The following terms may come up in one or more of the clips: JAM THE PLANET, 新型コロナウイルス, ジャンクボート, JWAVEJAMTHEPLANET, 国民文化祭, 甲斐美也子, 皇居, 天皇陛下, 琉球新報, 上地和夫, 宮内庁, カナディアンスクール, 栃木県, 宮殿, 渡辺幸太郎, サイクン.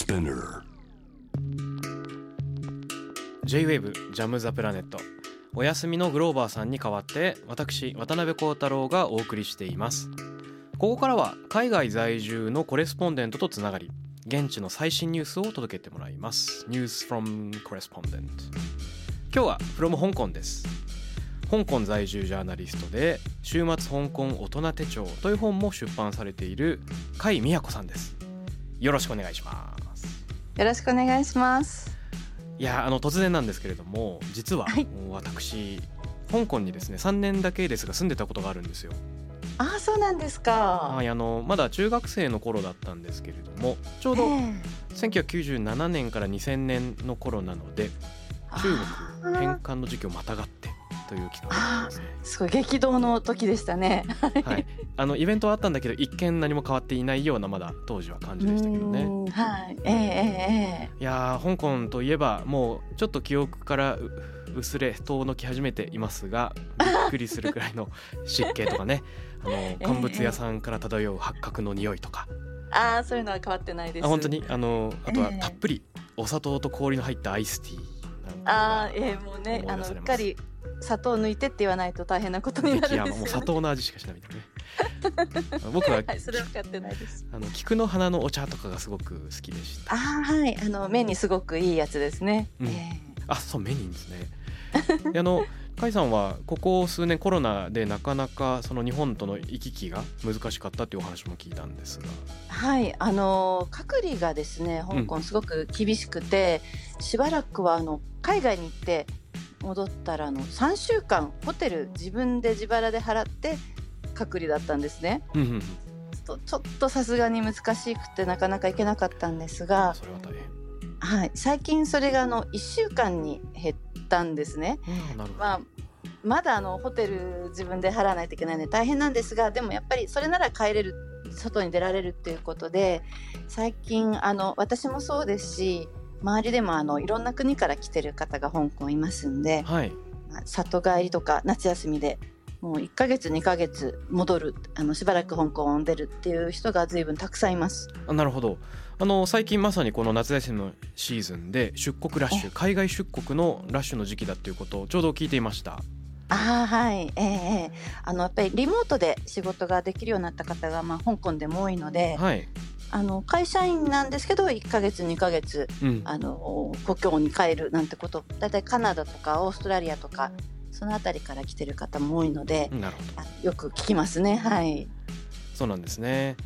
Spinner JWAVE JAMTHEPLANET お休みのグローバーさんに代わって私渡辺幸太郎がお送りしています。ここからは海外在住のコレスポンデントとつながり現地の最新ニュースを届けてもらいます。ニュース from Correspondent。 今日は from 香港です。香港在住ジャーナリストで週末香港大人手帳という本も出版されている甲斐美也子さんです。よろしくお願いします。よろしくお願いします。いや突然なんですけれども実は私、香港にですね3年だけですが住んでたことがあるんですよ。ああ、そうなんですか。はい、まだ中学生の頃だったんですけれどもちょうど1997年から2000年の頃なので中国返還の時期をまたがってという機会ですね。すごい激動の時でしたね。はい、イベントはあったんだけど一見何も変わっていないようなまだ当時は感じでしたけどね。はい、いや香港といえばもうちょっと記憶から薄れ遠のき始めていますがびっくりするくらいの湿気とかね乾物屋さんから漂う八角の匂いとか、あ、そういうのは変わってないです。本当にあとはたっぷりお砂糖と氷の入ったアイスティー。あ、もうねうっかり砂糖抜いてって言わないと大変なことになるんですよね。もう砂糖の味しかしないみたいなね。僕は、はい、それは買ってないです。菊の花のお茶とかがすごく好きでした。あ、はい、目にすごくいいやつですね。うん、あ、そう目にいいんですね。で甲斐さんはここ数年コロナでなかなかその日本との行き来が難しかったというお話も聞いたんですが。はい、隔離がですね香港すごく厳しくて、しばらくは海外に行って戻ったら3週間ホテル自分で自腹で払って隔離だったんですね。うんうんうん、ちょっとさすがに難しくてなかなか行けなかったんですが、それは大変。はい、最近それが1週間に減ったんですね。まだホテル自分で払わないといけないので大変なんですが、でもやっぱりそれなら帰れる外に出られるということで最近私もそうですし周りでもいろんな国から来てる方が香港いますんで、はい、里帰りとか夏休みでもう1ヶ月2ヶ月戻るしばらく香港を出るっていう人が随分たくさんいます。あ、なるほど。最近まさにこの夏休みのシーズンで出国ラッシュ海外出国のラッシュの時期だっていうことをちょうど聞いていました。あ、はい、やっぱりリモートで仕事ができるようになった方が、香港でも多いので、はい、会社員なんですけど1ヶ月2ヶ月、うん、故郷に帰るなんてことだいたいカナダとかオーストラリアとかそのあたりから来てる方も多いのでよく聞きますね。はい、そうなんですね。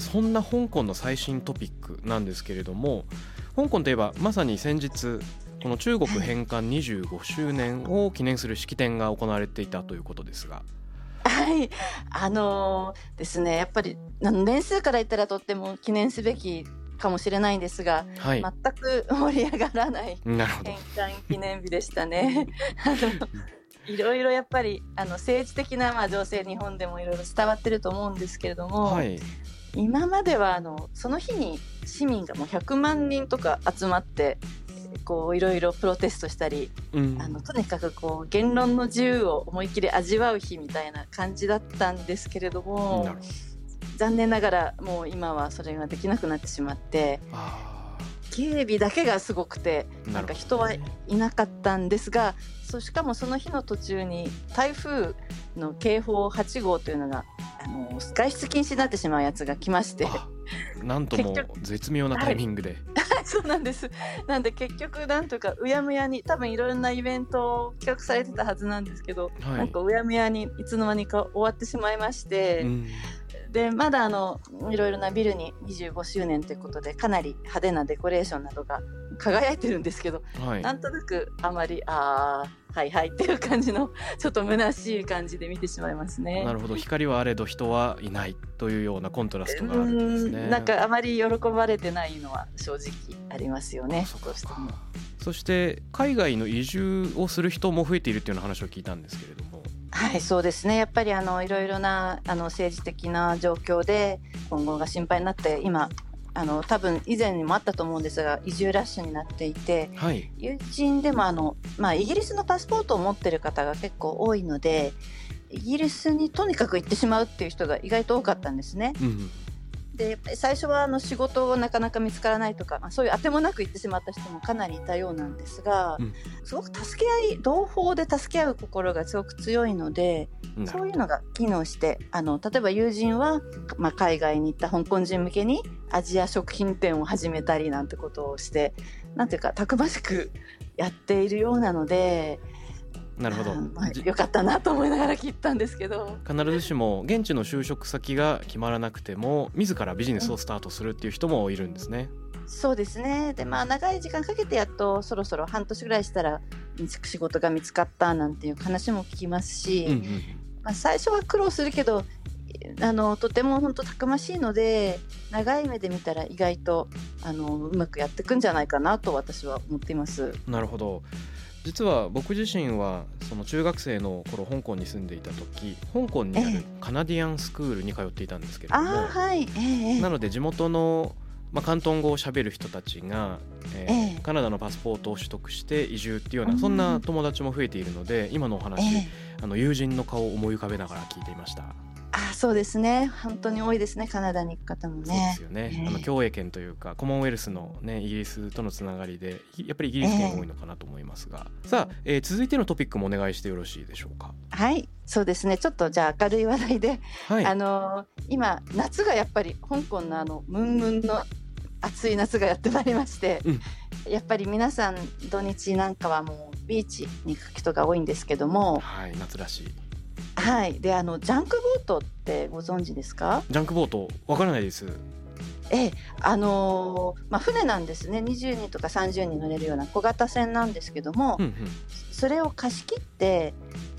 そんな香港の最新トピックなんですけれども香港といえばまさに先日この中国返還25周年を記念する式典が行われていたということですが。はい、ですねやっぱり年数から言ったらとっても記念すべきかもしれないんですが、はい、全く盛り上がらない返還記念日でしたね。いろいろやっぱり政治的な情勢日本でもいろいろ伝わってると思うんですけれども、はい、今まではその日に市民がもう100万人とか集まってこういろいろプロテストしたり、うん、とにかくこう言論の自由を思いっきり味わう日みたいな感じだったんですけれども、なるほど。残念ながらもう今はそれができなくなってしまって、あ、警備だけがすごくてなんか人はいなかったんですが、しかもその日の途中に台風の警報8号というのが外出禁止になってしまうやつが来まして、なんとも絶妙なタイミングでそうなんです。なんで結局なんとかうやむやに多分いろんなイベントを企画されてたはずなんですけど、はい、なんかうやむやにいつの間にか終わってしまいまして、うん、でまだいろいろなビルに25周年ということでかなり派手なデコレーションなどが輝いてるんですけど、はい、なんとなくあまりはいはいっていう感じのちょっと虚しい感じで見てしまいますね。なるほど。光はあれど人はいないというようなコントラストがあるんですね。なんかあまり喜ばれてないのは正直ありますよね。そして海外の移住をする人も増えているというような話を聞いたんですけれども。はい、そうですね。やっぱりいろいろな政治的な状況で今後が心配になって今多分以前にもあったと思うんですが移住ラッシュになっていて、はい、友人でもイギリスのパスポートを持っている方が結構多いのでイギリスにとにかく行ってしまうっていう人が意外と多かったんですね。うん、でやっぱり最初は仕事をなかなか見つからないとか、まあ、そういう当てもなく行ってしまった人もかなりいたようなんですが、うん、すごく助け合い、同胞で助け合う心がすごく強いので、うん、そういうのが機能して、例えば友人は、まあ、海外に行った香港人向けにアジア食品店を始めたりなんてことをして、なんていうかたくましくやっているようなので、なるほど、まあ、よかったなと思いながら聞いたんですけど、必ずしも現地の就職先が決まらなくても自らビジネスをスタートするっていう人もいるんですね。そうですね。で、まあ、長い時間かけてやっとそろそろ半年ぐらいしたら仕事が見つかったなんていう話も聞きますし、うんうん、まあ、最初は苦労するけどとても本当たくましいので、長い目で見たら意外とうまくやっていくんじゃないかなと私は思っています。なるほど。実は僕自身はその中学生の頃香港に住んでいた時、香港にあるカナディアンスクールに通っていたんですけれども、はい、なので地元の、まあ、広東語を喋る人たちが、カナダのパスポートを取得して移住っていうような、そんな友達も増えているので、今のお話、友人の顔を思い浮かべながら聞いていました。そうですね、本当に多いですね、カナダに行く方もね。そうですよね、共栄圏というかコモンウェルスの、ね、イギリスとのつながりでやっぱりイギリス圏多いのかなと思いますが、さあ、続いてのトピックもお願いしてよろしいでしょうか。はい、そうですね、ちょっとじゃあ明るい話題で、はい、今夏がやっぱり香港のムンムンの暑い夏がやってまいりまして、うん、やっぱり皆さん土日なんかはもうビーチに行く人が多いんですけども、はい、夏らしい。はい、でジャンクボートってご存知ですか？ジャンクボートわからないです。まあ、船なんですね。20人とか30人乗れるような小型船なんですけども、うんうん、それを貸し切って、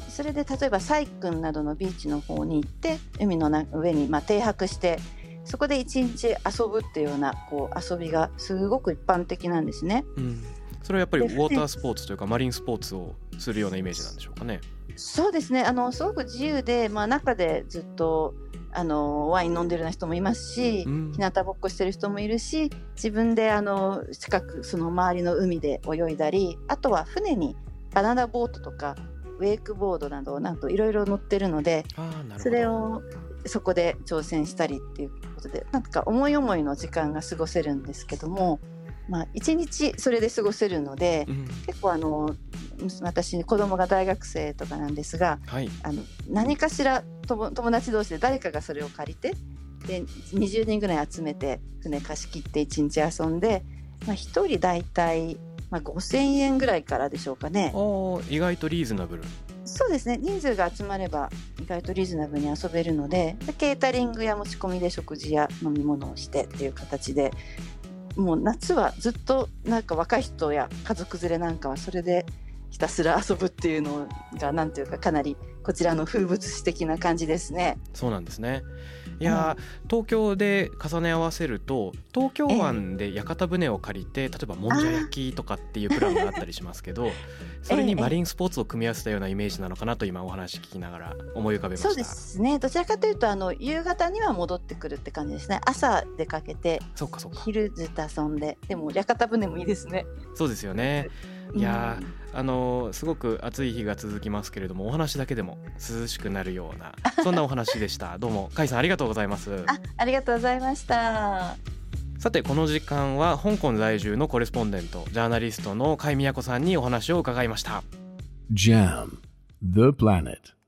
それで例えばサイクンなどのビーチの方に行って海の上にまあ停泊して、そこで一日遊ぶっていうようなこう遊びがすごく一般的なんですね、うん、それはやっぱりウォータースポーツというかマリンスポーツをするようなイメージなんでしょうかね。そうですね、すごく自由で、まあ、中でずっとワイン飲んでるような人もいますし、うん、日向ぼっこしてる人もいるし、自分で近くその周りの海で泳いだり、あとは船にバナナボートとかウェイクボードなどなんといろいろ乗ってるので、それをそこで挑戦したりっていうことで、なんか思い思いの時間が過ごせるんですけども、まあ、1日それで過ごせるので、うん、結構私子供が大学生とかなんですが、はい、何かしら友達同士で誰かがそれを借りて、で20人ぐらい集めて船貸し切って1日遊んで、まあ、1人だいたい5000円ぐらいからでしょうかね。意外とリーズナブル。そうですね、人数が集まれば意外とリーズナブルに遊べるので、ケータリングや持ち込みで食事や飲み物をしてっていう形で、もう夏はずっとなんか若い人や家族連れなんかはそれでひたすら遊ぶっていうのが、なんていうかかなりこちらの風物詩的な感じですね。そうなんですね。いや、うん、東京で重ね合わせると東京湾で屋形船を借りて、例えばもんじゃ焼きとかっていうプランがあったりしますけどそれにマリンスポーツを組み合わせたようなイメージなのかなと今お話聞きながら思い浮かべました。そうですね、どちらかというと夕方には戻ってくるって感じですね。朝出かけて、そうかそうか、昼ずっと遊んで、でも屋形船もいいですね。そうですよね。いや、すごく暑い日が続きますけれども、お話だけでも涼しくなるようなそんなお話でしたどうも甲斐さんありがとうございます。ありがとうございました。さて、この時間は香港在住のコレスポンデントジャーナリストの甲斐美也子さんにお話を伺いました。JAM The Planet